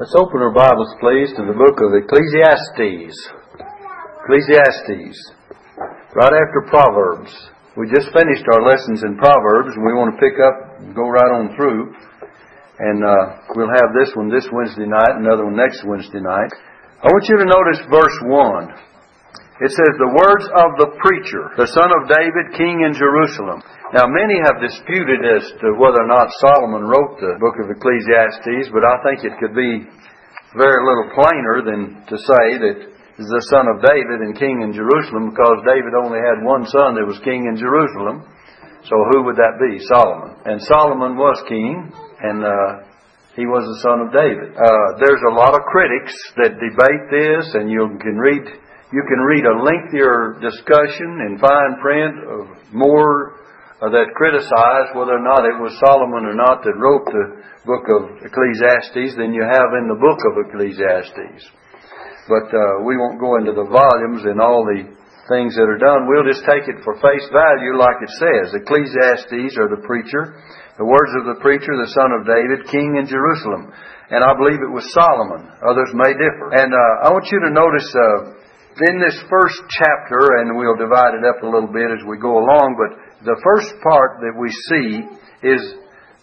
Let's open our Bibles, please, to the book of Ecclesiastes. Ecclesiastes, right after Proverbs. We just finished our lessons in Proverbs, and we want to pick up and go right on through. And we'll have this one this Wednesday night, another one next Wednesday night. I want you to notice verse 1. It says, "The words of the preacher, the son of David, king in Jerusalem." Now, many have disputed as to whether or not Solomon wrote the book of Ecclesiastes, but I think it could be very little plainer than to say that it's the son of David and king in Jerusalem, because David only had one son that was king in Jerusalem. So who would that be? Solomon. And Solomon was king, and he was the son of David. There's a lot of critics that debate this, and you can read a lengthier discussion in fine print of more that criticize whether or not it was Solomon or not that wrote the book of Ecclesiastes than you have in the book of Ecclesiastes. But we won't go into the volumes and all the things that are done. We'll just take it for face value like it says. Ecclesiastes, or the preacher, the words of the preacher, the son of David, king in Jerusalem. And I believe it was Solomon. Others may differ. And I want you to notice in this first chapter, and we'll divide it up a little bit as we go along, but the first part that we see is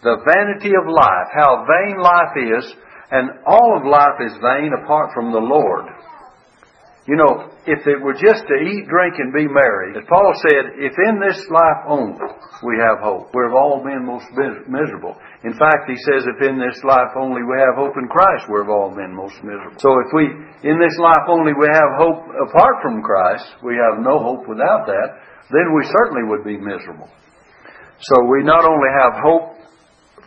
the vanity of life, how vain life is, and all of life is vain apart from the Lord. You know, if it were just to eat, drink, and be merry, as Paul said, if in this life only we have hope, we're of all men most miserable. In fact, he says, if in this life only we have hope in Christ, we're of all men most miserable. So if we, in this life only we have hope apart from Christ, we have no hope without that, then we certainly would be miserable. So we not only have hope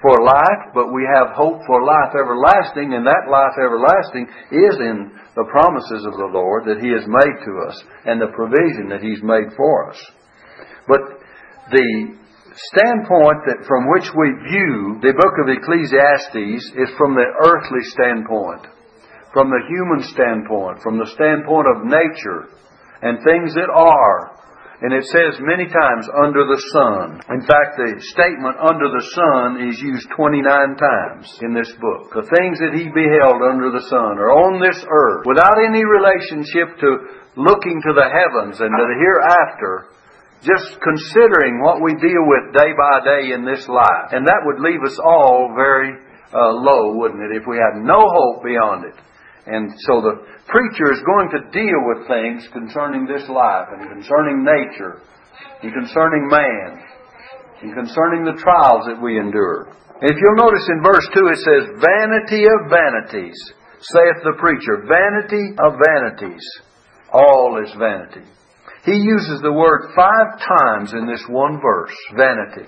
for life, but we have hope for life everlasting, and that life everlasting is in the promises of the Lord that He has made to us and the provision that He's made for us. But the standpoint that from which we view the book of Ecclesiastes is from the earthly standpoint, from the human standpoint, from the standpoint of nature and things that are. And it says many times, under the sun. In fact, the statement under the sun is used 29 times in this book. The things that he beheld under the sun or on this earth, without any relationship to looking to the heavens and to the hereafter, just considering what we deal with day by day in this life. And that would leave us all very low, wouldn't it, if we had no hope beyond it. And so the preacher is going to deal with things concerning this life and concerning nature and concerning man and concerning the trials that we endure. And if you'll notice in verse 2 it says, "Vanity of vanities, saith the preacher." Vanity of vanities. All is vanity. He uses the word 5 times in this one verse, vanity.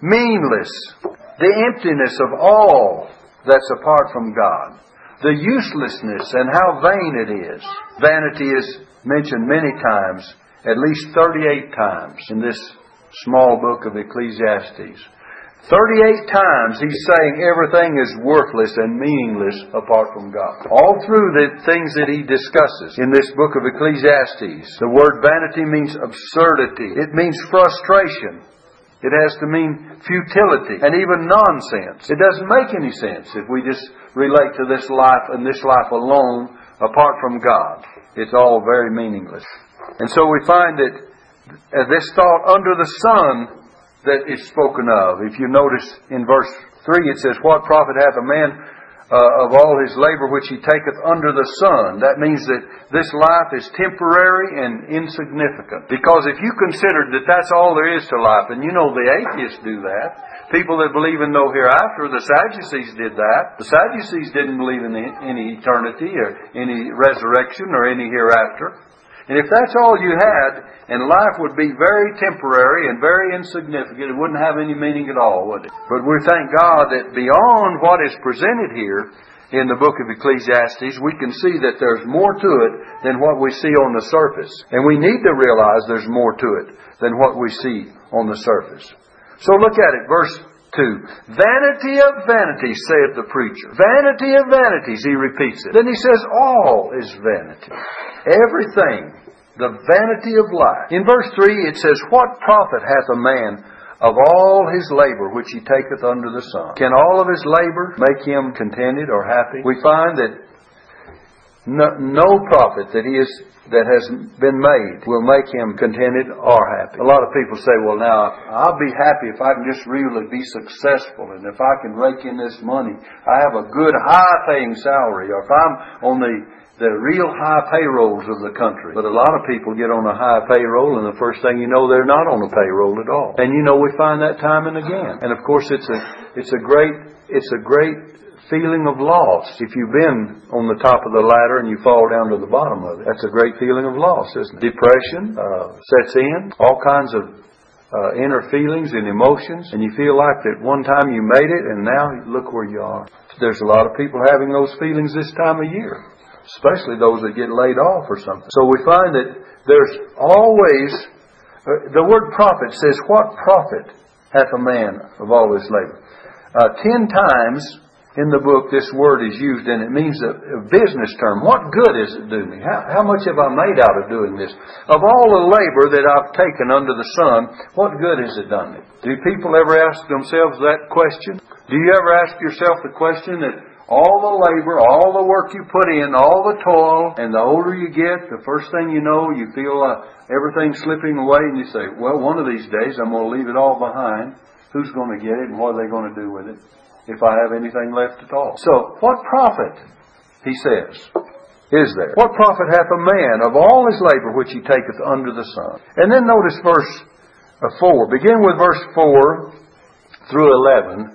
Meaningless. The emptiness of all that's apart from God. The uselessness and how vain it is. Vanity is mentioned many times, at least 38 times in this small book of Ecclesiastes. 38 times he's saying everything is worthless and meaningless apart from God. All through the things that he discusses in this book of Ecclesiastes, the word vanity means absurdity. It means frustration. It has to mean futility and even nonsense. It doesn't make any sense if we just relate to this life and this life alone apart from God. It's all very meaningless. And so we find that this thought under the sun that is spoken of. If you notice in verse 3 it says, "What profit hath a man of all his labor which he taketh under the sun?" That means that this life is temporary and insignificant. Because if you considered that that's all there is to life, and you know the atheists do that, people that believe in no hereafter, the Sadducees did that. The Sadducees didn't believe in any eternity or any resurrection or any hereafter. And if that's all you had, and life would be very temporary and very insignificant, it wouldn't have any meaning at all, would it? But we thank God that beyond what is presented here in the book of Ecclesiastes, we can see that there's more to it than what we see on the surface. And we need to realize there's more to it than what we see on the surface. So look at it, verse 2. "Vanity of vanities, saith the preacher." Vanity of vanities, he repeats it. Then he says, all is vanity. Everything. The vanity of life. In verse 3 it says, "What profit hath a man of all his labor which he taketh under the sun. Can all of his labor make him contented or happy? We find that no prophet that has been made will make him contented or happy. A lot of people say, well, now, I'll be happy if I can just really be successful and if I can rake in this money. I have a good high-paying salary, or if I'm on the real high payrolls of the country. But a lot of people get on a high payroll and the first thing you know, they're not on a payroll at all. And you know, we find that time and again. And of course, it's a great feeling of loss. If you've been on the top of the ladder and you fall down to the bottom of it, that's a great feeling of loss, isn't it? Depression sets in, all kinds of inner feelings and emotions, and you feel like that one time you made it and now look where you are. There's a lot of people having those feelings this time of year, especially those that get laid off or something. So we find that there's always... the word profit says, what profit hath a man of all his labor? 10 times... in the book, this word is used, and it means a business term. What good is it do me? How much have I made out of doing this? Of all the labor that I've taken under the sun, what good has it done me? Do people ever ask themselves that question? Do you ever ask yourself the question that all the labor, all the work you put in, all the toil, and the older you get, the first thing you know, you feel everything slipping away, and you say, well, one of these days I'm going to leave it all behind. Who's going to get it, and what are they going to do with it? If I have anything left at all. So, what profit, he says, is there? What profit hath a man of all his labor which he taketh under the sun? And then notice verse 4. Begin with verse 4 through 11.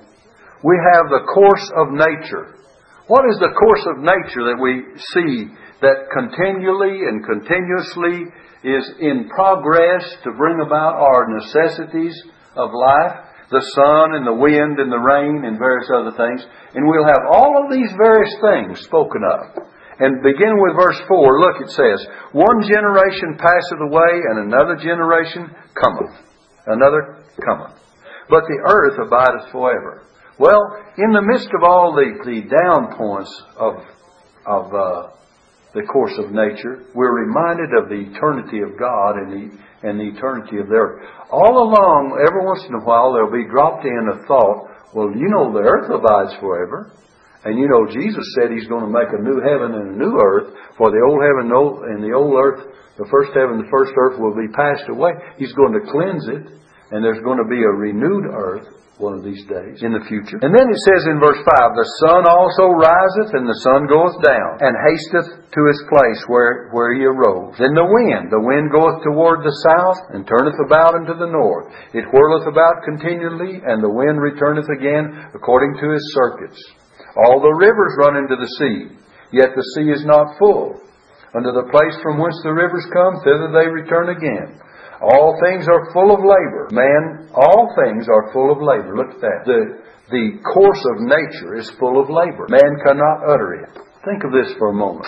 We have the course of nature. What is the course of nature that we see that continually and continuously is in progress to bring about our necessities of life? The sun and the wind and the rain and various other things. And we'll have all of these various things spoken of. And beginning with verse 4, look, it says, one generation passeth away, and another generation cometh. Another cometh. But the earth abideth forever. Well, in the midst of all the down points of the course of nature, we're reminded of the eternity of God and the eternity of the earth. All along, every once in a while, there'll be dropped in a thought, well, you know the earth abides forever. And you know Jesus said He's going to make a new heaven and a new earth, for the old heaven and the old earth, the first heaven and the first earth will be passed away. He's going to cleanse it, and there's going to be a renewed earth one of these days in the future. And then it says in verse 5, the sun also riseth, and the sun goeth down, and hasteth to his place where he arose. And the wind goeth toward the south, and turneth about unto the north. It whirleth about continually, and the wind returneth again according to his circuits. All the rivers run into the sea, yet the sea is not full. Unto the place from whence the rivers come, thither they return again. All things are full of labor. Man, all things are full of labor. Look at that. The course of nature is full of labor. Man cannot utter it. Think of this for a moment.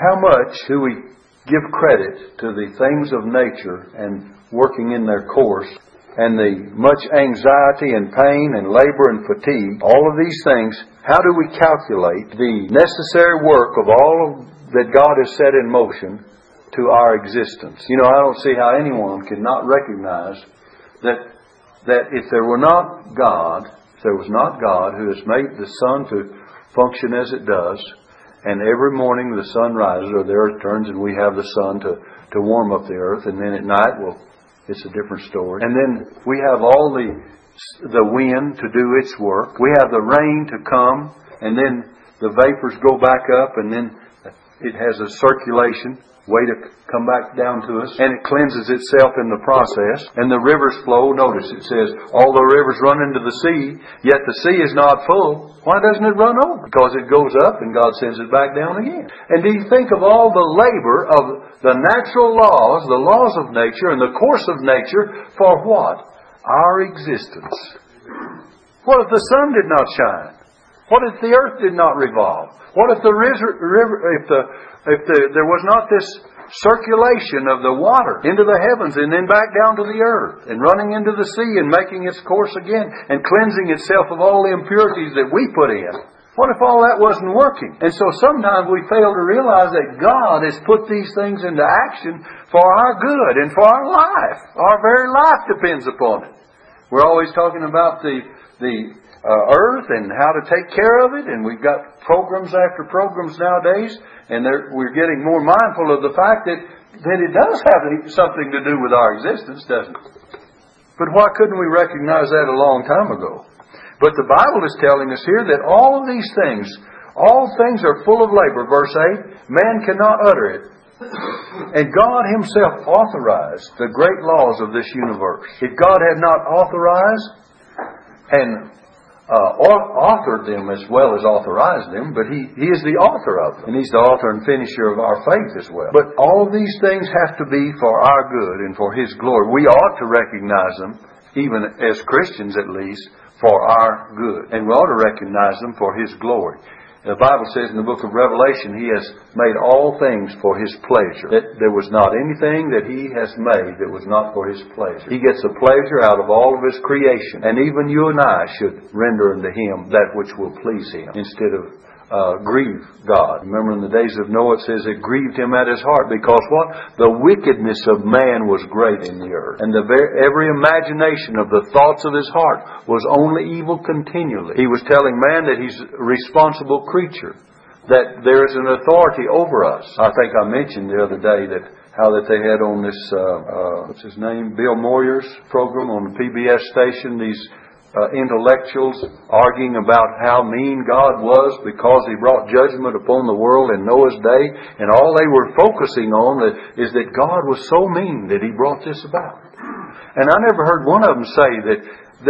How much do we give credit to the things of nature and working in their course, and the much anxiety and pain and labor and fatigue, all of these things, how do we calculate the necessary work of that God has set in motion to our existence? You know, I don't see how anyone could not recognize that if there were not God, if there was not God who has made the sun to function as it does, and every morning the sun rises or the earth turns and we have the sun to warm up the earth, and then at night, well, it's a different story. And then we have all the wind to do its work. We have the rain to come, and then the vapors go back up, and then it has a circulation way to come back down to us, and it cleanses itself in the process, and the rivers flow. Notice it says, all the rivers run into the sea, yet the sea is not full. Why doesn't it run over? Because it goes up and God sends it back down again. And do you think of all the labor of the natural laws, the laws of nature, and the course of nature for what? Our existence. What if the sun did not shine? What if the earth did not revolve? What if there was not this circulation of the water into the heavens and then back down to the earth and running into the sea and making its course again and cleansing itself of all the impurities that we put in? What if all that wasn't working? And so sometimes we fail to realize that God has put these things into action for our good and for our life. Our very life depends upon it. We're always talking about the earth and how to take care of it, and we've got programs after programs nowadays, and we're getting more mindful of the fact that it does have something to do with our existence, doesn't it? But why couldn't we recognize that a long time ago? But the Bible is telling us here that all of these things, all things are full of labor, verse 8, man cannot utter it. And God Himself authorized the great laws of this universe. If God had not authorized and authored them as well as authorized them, but He is the author of them. And He's the author and finisher of our faith as well. But all these things have to be for our good and for His glory. We ought to recognize them, even as Christians at least, for our good. And we ought to recognize them for His glory. The Bible says in the book of Revelation, He has made all things for His pleasure. That there was not anything that He has made that was not for His pleasure. He gets a pleasure out of all of His creation. And even you and I should render unto Him that which will please Him instead of grieve God. Remember in the days of Noah, it says it grieved Him at His heart because what? The wickedness of man was great in the earth. And every imagination of the thoughts of his heart was only evil continually. He was telling man that he's a responsible creature, that there is an authority over us. I think I mentioned the other day that they had on this, what's his name, Bill Moyers program on the PBS station, these intellectuals arguing about how mean God was because He brought judgment upon the world in Noah's day, and all they were focusing on is that God was so mean that He brought this about. And I never heard one of them say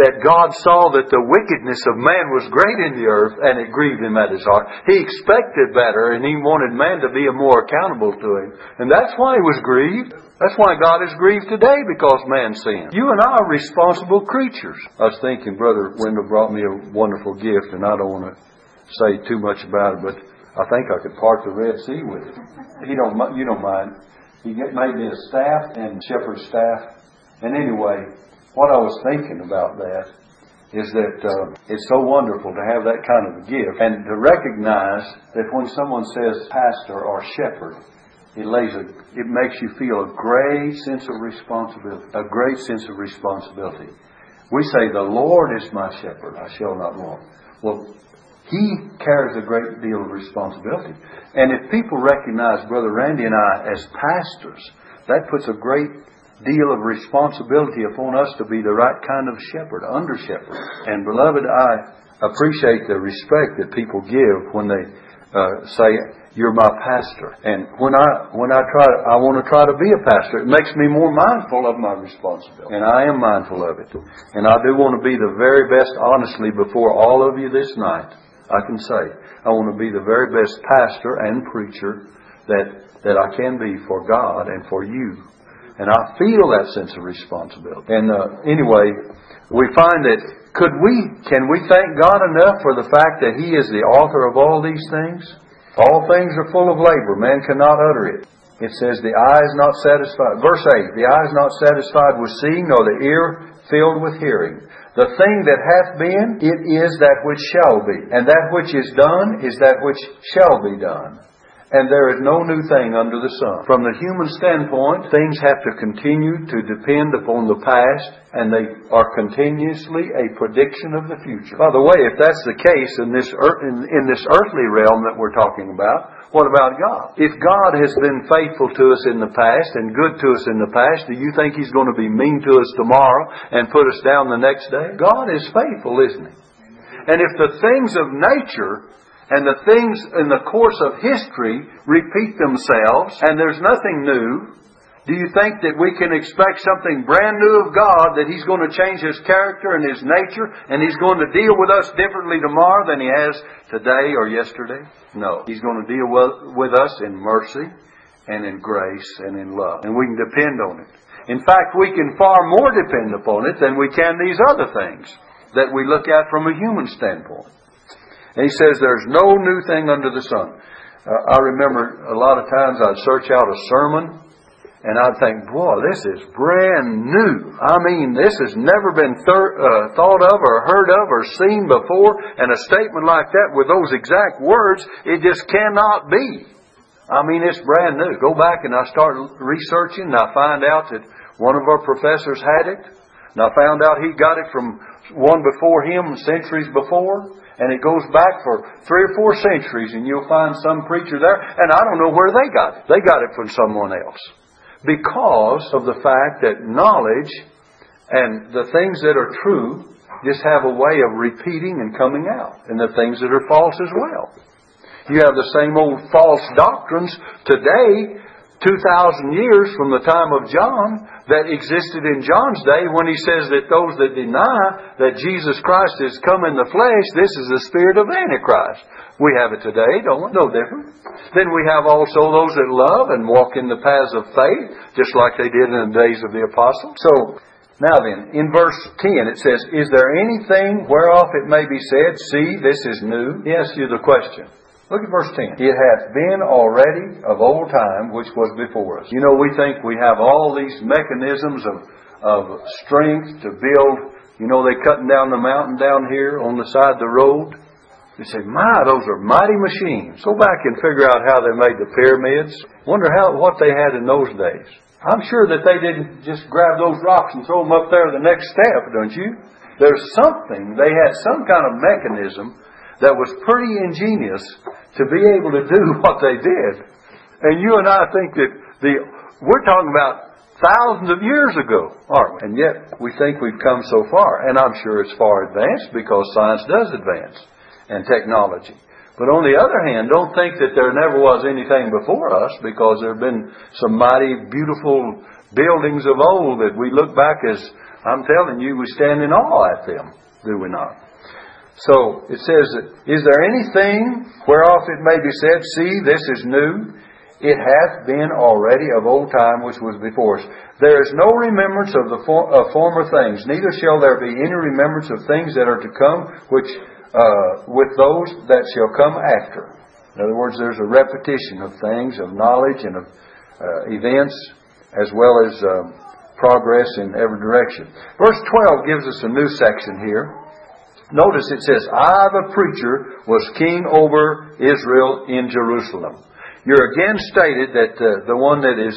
that God saw that the wickedness of man was great in the earth and it grieved Him at His heart. He expected better and He wanted man to be more accountable to Him. And that's why He was grieved. That's why God is grieved today, because man sinned. You and I are responsible creatures. I was thinking, Brother Wendell brought me a wonderful gift, and I don't want to say too much about it, but I think I could part the Red Sea with it. You don't mind. He made me a staff and shepherd's staff. And anyway, what I was thinking about that is that it's so wonderful to have that kind of a gift, and to recognize that when someone says pastor or shepherd, it makes you feel a great sense of responsibility. A great sense of responsibility. We say, "The Lord is my shepherd; I shall not want." Well, He carries a great deal of responsibility, and if people recognize Brother Randy and I as pastors, that puts a great deal of responsibility upon us to be the right kind of shepherd, under shepherd. And beloved, I appreciate the respect that people give when they say, "You're my pastor." And I want to try to be a pastor. It makes me more mindful of my responsibility, and I am mindful of it. And I do want to be the very best. Honestly, before all of you this night, I can say I want to be the very best pastor and preacher that I can be for God and for you. And I feel that sense of responsibility. And anyway, we find that can we thank God enough for the fact that He is the author of all these things? All things are full of labor. Man cannot utter it. It says the eye is not satisfied. Verse 8, the eye is not satisfied with seeing, nor the ear filled with hearing. The thing that hath been, it is that which shall be. And that which is done is that which shall be done. And there is no new thing under the sun. From the human standpoint, things have to continue to depend upon the past, and they are continuously a prediction of the future. By the way, if that's the case in this earthly realm that we're talking about, what about God? If God has been faithful to us in the past and good to us in the past, do you think He's going to be mean to us tomorrow and put us down the next day? God is faithful, isn't He? And if the things of nature and the things in the course of history repeat themselves, and there's nothing new, do you think that we can expect something brand new of God, that He's going to change His character and His nature, and He's going to deal with us differently tomorrow than He has today or yesterday? No. He's going to deal with us in mercy and in grace and in love. And we can depend on it. In fact, we can far more depend upon it than we can these other things that we look at from a human standpoint. And he says there's no new thing under the sun. I remember a lot of times I'd search out a sermon and I'd think, boy, this is brand new. I mean, this has never been thought of or heard of or seen before. And a statement like that with those exact words, it just cannot be. I mean, it's brand new. Go back and I start researching and I find out that one of our professors had it. And I found out he got it from one before him centuries before. And it goes back for 3 or 4 centuries. And you'll find some preacher there. And I don't know where they got it. They got it from someone else. Because of the fact that knowledge and the things that are true just have a way of repeating and coming out. And the things that are false as well. You have the same old false doctrines today, 2,000 years from the time of John, that existed in John's day when he says that those that deny that Jesus Christ is come in the flesh, this is the spirit of Antichrist. We have it today, don't we? No different. Then we have also those that love and walk in the paths of faith, just like they did in the days of the apostles. So, now then, in verse 10 it says, "Is there anything whereof it may be said, see, this is new?" He asks you the question. Look at verse 10. "It hath been already of old time, which was before us." You know, we think we have all these mechanisms of strength to build. You know, they're cutting down the mountain down here on the side of the road. You say, my, those are mighty machines. Go back and figure out how they made the pyramids. Wonder what they had in those days. I'm sure that they didn't just grab those rocks and throw them up there the next step, don't you? There's something. They had some kind of mechanism that was pretty ingenious to be able to do what they did. And you and I think that we're talking about thousands of years ago, aren't we? And yet we think we've come so far. And I'm sure it's far advanced because science does advance and technology. But on the other hand, don't think that there never was anything before us, because there have been some mighty beautiful buildings of old that we look back as, I'm telling you, we stand in awe at them, do we not? So it says, "Is there anything whereof it may be said, see, this is new? It hath been already of old time, which was before us. There is no remembrance of former things, neither shall there be any remembrance of things that are to come, which with those that shall come after." In other words, there's a repetition of things, of knowledge, and of events, as well as progress in every direction. Verse 12 gives us a new section here. Notice it says, "I, the preacher, was king over Israel in Jerusalem." You're again stated that the one that is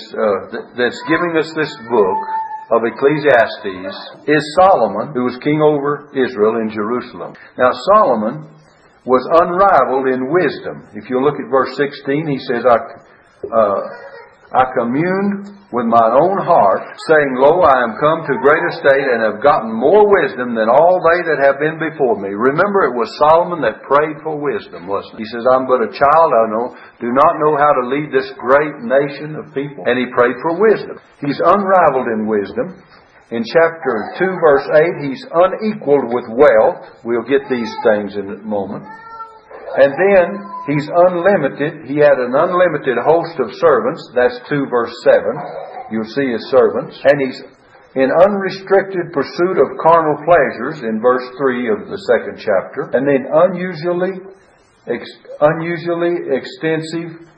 that's giving us this book of Ecclesiastes is Solomon, who was king over Israel in Jerusalem. Now, Solomon was unrivaled in wisdom. If you look at verse 16, he says, I communed with mine own heart, saying, Lo, I am come to great estate, and have gotten more wisdom than all they that have been before me. Remember, it was Solomon that prayed for wisdom, wasn't it? He says, I'm but a child, I do not know how to lead this great nation of people. And he prayed for wisdom. He's unrivaled in wisdom. In chapter 2, verse 8, he's unequaled with wealth. We'll get these things in a moment. And then he's unlimited. He had an unlimited host of servants. That's 2 verse 7. You'll see his servants. And he's in unrestricted pursuit of carnal pleasures in verse 3 of the second chapter. And then unusually extensive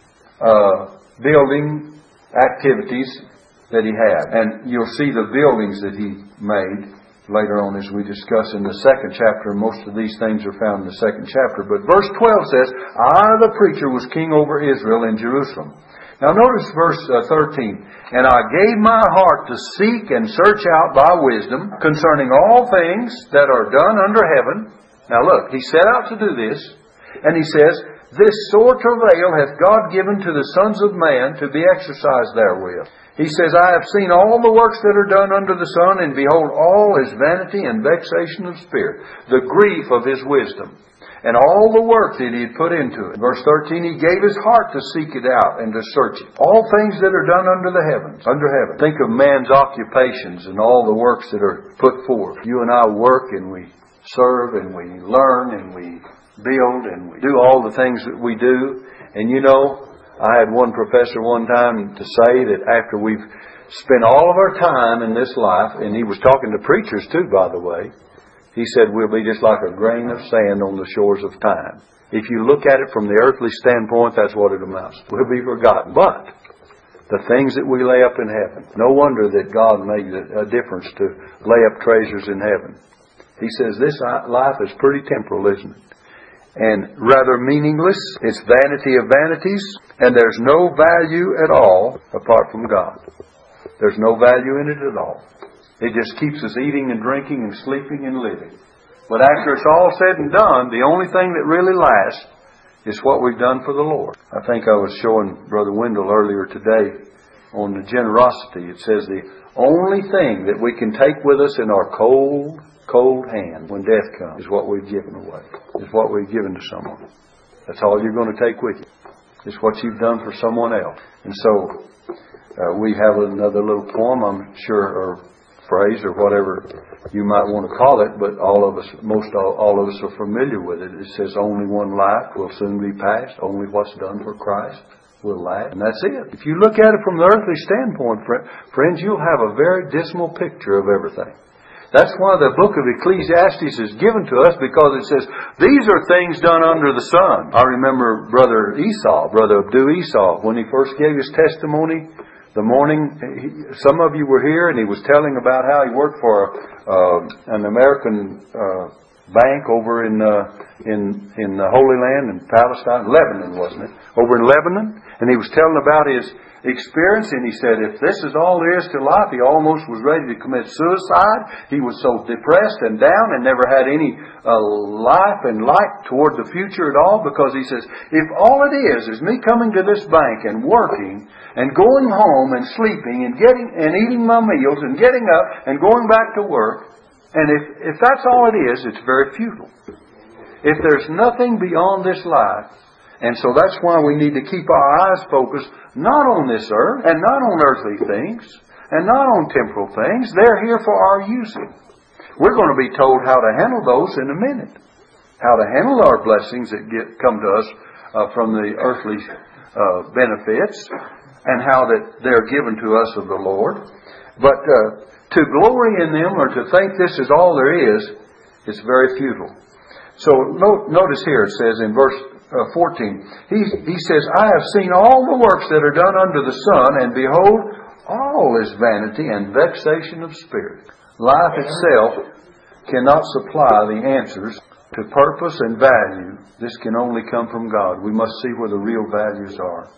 building activities that he had. And you'll see the buildings that he made later on, as we discuss in the second chapter. Most of these things are found in the second chapter. But verse 12 says, I, the preacher, was king over Israel in Jerusalem. Now notice verse 13. And I gave my heart to seek and search out by wisdom concerning all things that are done under heaven. Now look, he set out to do this. And he says, this sore travail hath God given to the sons of man to be exercised therewith. He says, I have seen all the works that are done under the sun, and behold, all is vanity and vexation of spirit, the grief of his wisdom, and all the work that he had put into it. Verse 13, he gave his heart to seek it out and to search it. All things that are done under the heavens, under heaven. Think of man's occupations and all the works that are put forth. You and I work, and we serve, and we learn, and we build, and we do all the things that we do. And you know, I had one professor one time to say that after we've spent all of our time in this life, and he was talking to preachers too, by the way, he said, we'll be just like a grain of sand on the shores of time. If you look at it from the earthly standpoint, that's what it amounts to. We'll be forgotten. But the things that we lay up in heaven, no wonder that God made a difference to lay up treasures in heaven. He says, this life is pretty temporal, isn't it? And rather meaningless. It's vanity of vanities, and there's no value at all apart from God. There's no value in it at all. It just keeps us eating and drinking and sleeping and living. But after it's all said and done, the only thing that really lasts is what we've done for the Lord. I think I was showing Brother Wendell earlier today on the generosity. It says the only thing that we can take with us in our cold, cold hand when death comes is what we've given away, is what we've given to someone. That's all you're going to take with you. It's what you've done for someone else. And so we have another little poem, I'm sure, or phrase, or whatever you might want to call it, but all of us, most all of us are familiar with it. It says, only one life will soon be passed. Only what's done for Christ will last. And that's it. If you look at it from the earthly standpoint, friends, you'll have a very dismal picture of everything. That's why the book of Ecclesiastes is given to us, because it says, these are things done under the sun. I remember Brother Esau, Brother Abdu Esau, when he first gave his testimony, the morning, some of you were here, and he was telling about how he worked for an American bank over in the Holy Land, in Palestine, Lebanon, wasn't it? Over in Lebanon. And he was telling about his experience, and he said, if this is all there is to life, he almost was ready to commit suicide. He was so depressed and down and never had any life and light toward the future at all, because he says, if all it is me coming to this bank and working and going home and sleeping and getting and eating my meals and getting up and going back to work, and if that's all it is, it's very futile. If there's nothing beyond this life. And so that's why we need to keep our eyes focused not on this earth and not on earthly things and not on temporal things. They're here for our using. We're going to be told how to handle those in a minute. How to handle our blessings that come to us from the earthly benefits, and how that they're given to us of the Lord. But to glory in them, or to think this is all there is, it's very futile. So notice here it says in verse 14, he says, I have seen all the works that are done under the sun, and behold, all is vanity and vexation of spirit. Life itself cannot supply the answers to purpose and value. This can only come from God. We must see where the real values are.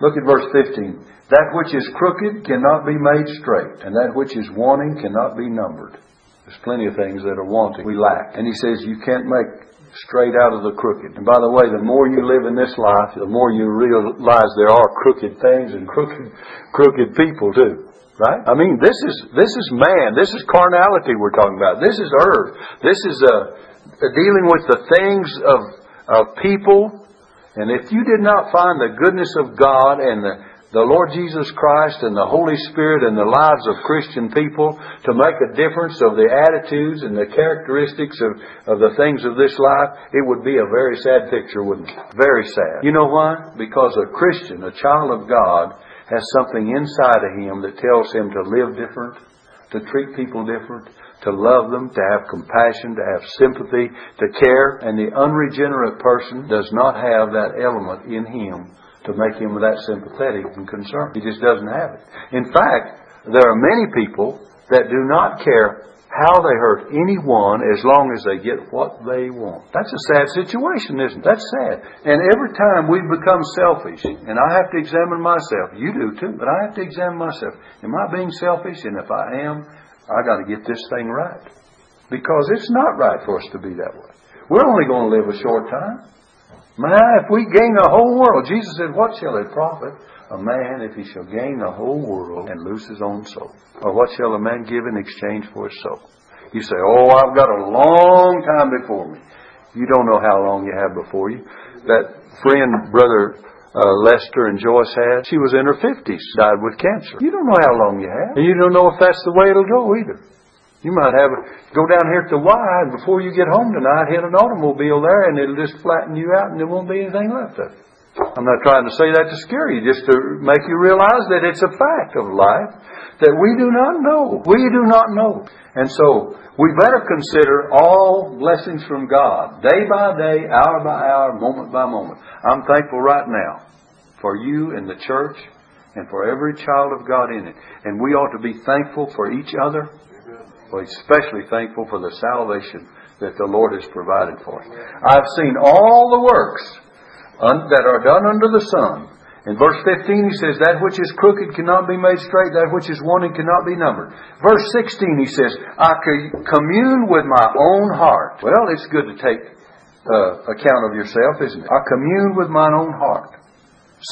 Look at verse 15. That which is crooked cannot be made straight, and that which is wanting cannot be numbered. There's plenty of things that are wanting, we lack. And he says you can't make straight out of the crooked. And by the way, the more you live in this life, the more you realize there are crooked things and crooked people too. Right? I mean, this is man. This is carnality we're talking about. This is earth. This is dealing with the things of people. And if you did not find the goodness of God and the Lord Jesus Christ and the Holy Spirit and the lives of Christian people to make a difference of the attitudes and the characteristics of the things of this life, it would be a very sad picture, wouldn't it? Very sad. You know why? Because a Christian, a child of God, has something inside of him that tells him to live different, to treat people different, to love them, to have compassion, to have sympathy, to care. And the unregenerate person does not have that element in him to make him that sympathetic and concerned. He just doesn't have it. In fact, there are many people that do not care how they hurt anyone as long as they get what they want. That's a sad situation, isn't it? That's sad. And every time we become selfish, and I have to examine myself. You do too, but I have to examine myself. Am I being selfish? And if I am, I got to get this thing right. Because it's not right for us to be that way. We're only going to live a short time. Man, if we gain the whole world, Jesus said, what shall it profit a man if he shall gain the whole world and lose his own soul? Or what shall a man give in exchange for his soul? You say, oh, I've got a long time before me. You don't know how long you have before you. That friend, Brother Lester and Joyce had, she was in her 50s, died with cancer. You don't know how long you have. And you don't know if that's the way it'll go either. You might have it go down here to the Y, and before you get home tonight, hit an automobile there, and it'll just flatten you out, and there won't be anything left of it. I'm not trying to say that to scare you, just to make you realize that it's a fact of life that we do not know. We do not know. And so, we better consider all blessings from God, day by day, hour by hour, moment by moment. I'm thankful right now for you and the church and for every child of God in it. And we ought to be thankful for each other. Well, especially thankful for the salvation that the Lord has provided for us. I've seen all the works that are done under the sun, In verse 15 he says, that which is crooked cannot be made straight, that which is wanting cannot be numbered. Verse 16 he says, I commune with my own heart. Well, it's good to take account of yourself, isn't it? I commune with mine own heart,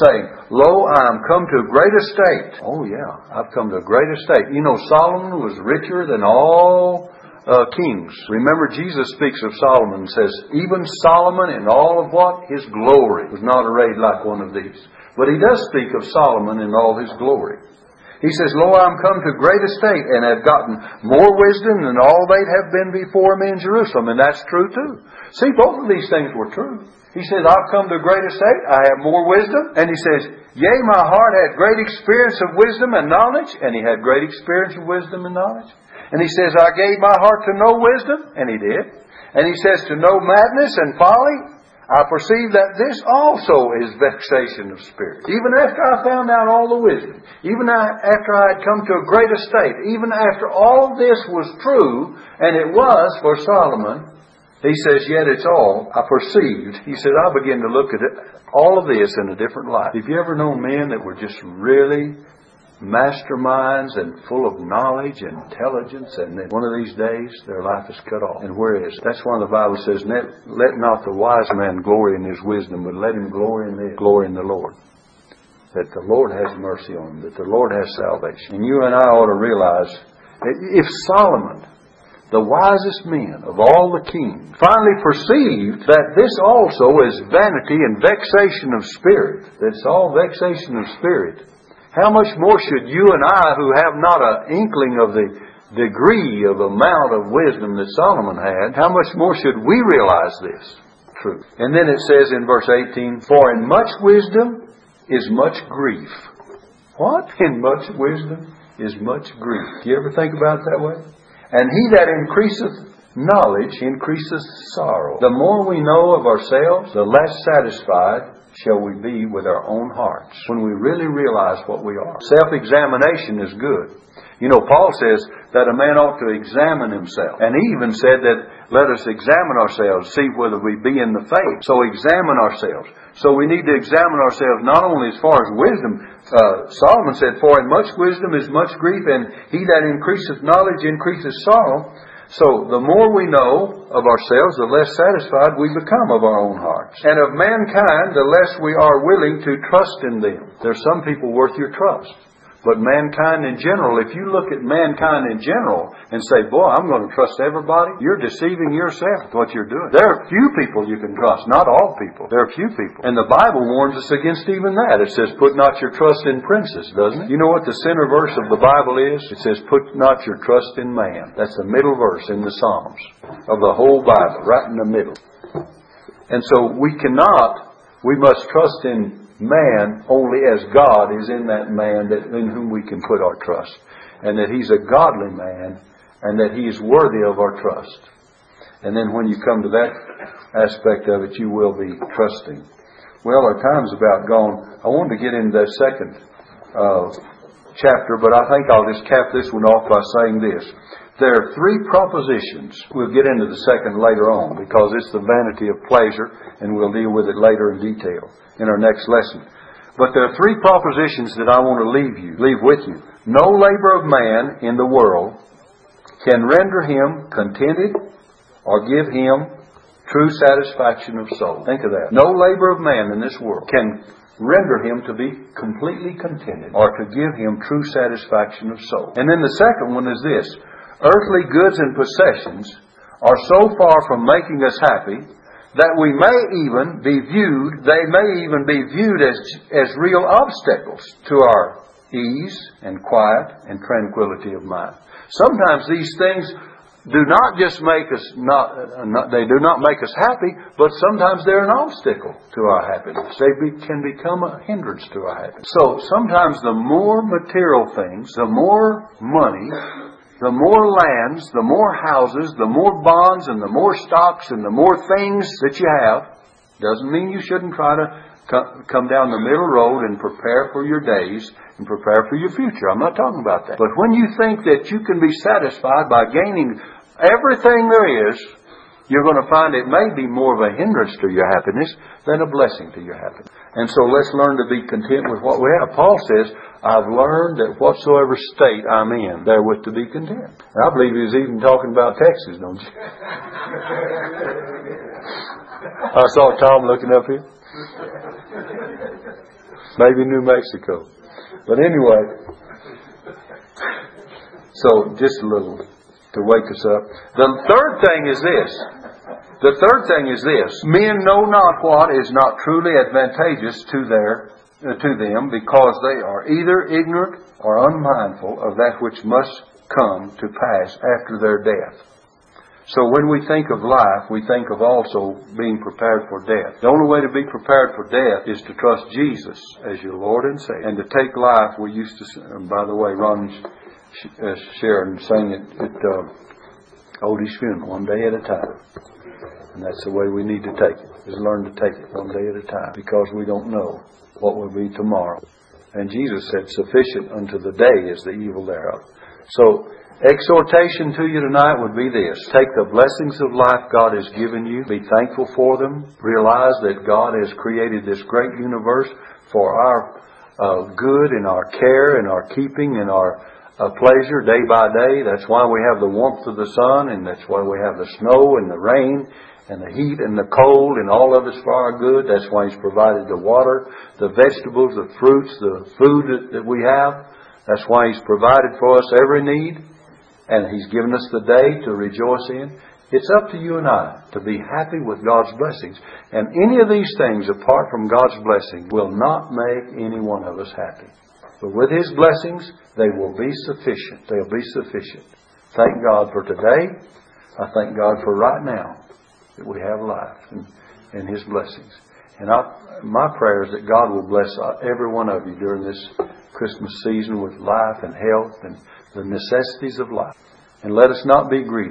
saying, lo, I am come to a great estate. Oh yeah, I've come to a great estate. You know, Solomon was richer than all kings. Remember, Jesus speaks of Solomon and says, even Solomon in all of what? His glory was not arrayed like one of these. But he does speak of Solomon in all his glory. He says, lo, I am come to great estate, and have gotten more wisdom than all that have been before me in Jerusalem. And that's true too. See, both of these things were true. He says, I've come to great estate, I have more wisdom. And he says, yea, my heart had great experience of wisdom and knowledge. And he had great experience of wisdom and knowledge. And he says, I gave my heart to know wisdom, and he did. And he says, to know madness and folly, I perceive that this also is vexation of spirit. Even after I found out all the wisdom, even after I had come to a great estate, even after all this was true, and it was for Solomon, he says, yet it's all I perceived. He said, I begin to look at it, all of this in a different light. Have you ever known men that were just really masterminds and full of knowledge and intelligence, and then one of these days their life is cut off? And where is it? That's why the Bible says, let not the wise man glory in his wisdom, but let him glory in this, glory in the Lord. That the Lord has mercy on him, that the Lord has salvation. And you and I ought to realize that if Solomon, the wisest man of all the kings, finally perceived that this also is vanity and vexation of spirit, that's all vexation of spirit, how much more should you and I, who have not an inkling of the degree of amount of wisdom that Solomon had, how much more should we realize this truth? And then it says in verse 18, for in much wisdom is much grief. What? In much wisdom is much grief. Do you ever think about it that way? And he that increaseth knowledge increaseth sorrow. The more we know of ourselves, the less satisfied shall we be with our own hearts, when we really realize what we are. Self-examination is good. You know, Paul says that a man ought to examine himself. And he even said that let us examine ourselves, see whether we be in the faith. So examine ourselves. So we need to examine ourselves not only as far as wisdom. Solomon said, for in much wisdom is much grief, and he that increaseth knowledge increaseth sorrow. So the more we know of ourselves, the less satisfied we become of our own hearts. And of mankind, the less we are willing to trust in them. There's some people worth your trust. But mankind in general, if you look at mankind in general and say, boy, I'm going to trust everybody, you're deceiving yourself with what you're doing. There are few people you can trust, not all people. There are few people. And the Bible warns us against even that. It says, put not your trust in princes, doesn't it? You know what the center verse of the Bible is? It says, put not your trust in man. That's the middle verse in the Psalms of the whole Bible, right in the middle. And so we must trust in man only as God is in that man in whom we can put our trust. And that he's a godly man, and that he is worthy of our trust. And then when you come to that aspect of it, you will be trusting. Well, our time's about gone. I wanted to get into that second chapter, but I think I'll just cap this one off by saying this. There are three propositions. We'll get into the second later on, because it's the vanity of pleasure, and we'll deal with it later in detail in our next lesson. But there are three propositions that I want to leave with you. No labor of man in the world can render him contented or give him true satisfaction of soul. Think of that. No labor of man in this world can render him to be completely contented or to give him true satisfaction of soul. And then the second one is this. Earthly goods and possessions are so far from making us happy that they may even be viewed as real obstacles to our ease and quiet and tranquility of mind. Sometimes these things do not make us happy, but sometimes they're an obstacle to our happiness. They can become a hindrance to our happiness. So sometimes the more material things, the more money, the more lands, the more houses, the more bonds, and the more stocks, and the more things that you have, doesn't mean you shouldn't try to come down the middle road and prepare for your days and prepare for your future. I'm not talking about that. But when you think that you can be satisfied by gaining everything there is you're going to find it may be more of a hindrance to your happiness than a blessing to your happiness. And so let's learn to be content with what we have. Paul says, I've learned that whatsoever state I'm in, therewith to be content. And I believe he was even talking about Texas, don't you? I saw Tom looking up here. Maybe New Mexico. But anyway, so just a little to wake us up. The third thing is this. The third thing is this. Men know not what is not truly advantageous to them because they are either ignorant or unmindful of that which must come to pass after their death. So when we think of life, we think of also being prepared for death. The only way to be prepared for death is to trust Jesus as your Lord and Savior. And to take life, we used to... By the way, Ron's... Sharon sang it at Odie's funeral, one day at a time. And that's the way we need to take it, is learn to take it one day at a time, because we don't know what will be tomorrow. And Jesus said, sufficient unto the day is the evil thereof. So, exhortation to you tonight would be this. Take the blessings of life God has given you. Be thankful for them. Realize that God has created this great universe for our good and our care and our keeping and our pleasure day by day. That's why we have the warmth of the sun, and that's why we have the snow and the rain and the heat and the cold, and all of it's for our good. That's why He's provided the water, the vegetables, the fruits, the food that we have. That's why He's provided for us every need, and He's given us the day to rejoice in. It's up to you and I to be happy with God's blessings. And any of these things apart from God's blessing will not make any one of us happy. But with His blessings, they will be sufficient. They'll be sufficient. Thank God for today. I thank God for right now that we have life and His blessings. And my prayer is that God will bless every one of you during this Christmas season with life and health and the necessities of life. And let us not be greedy.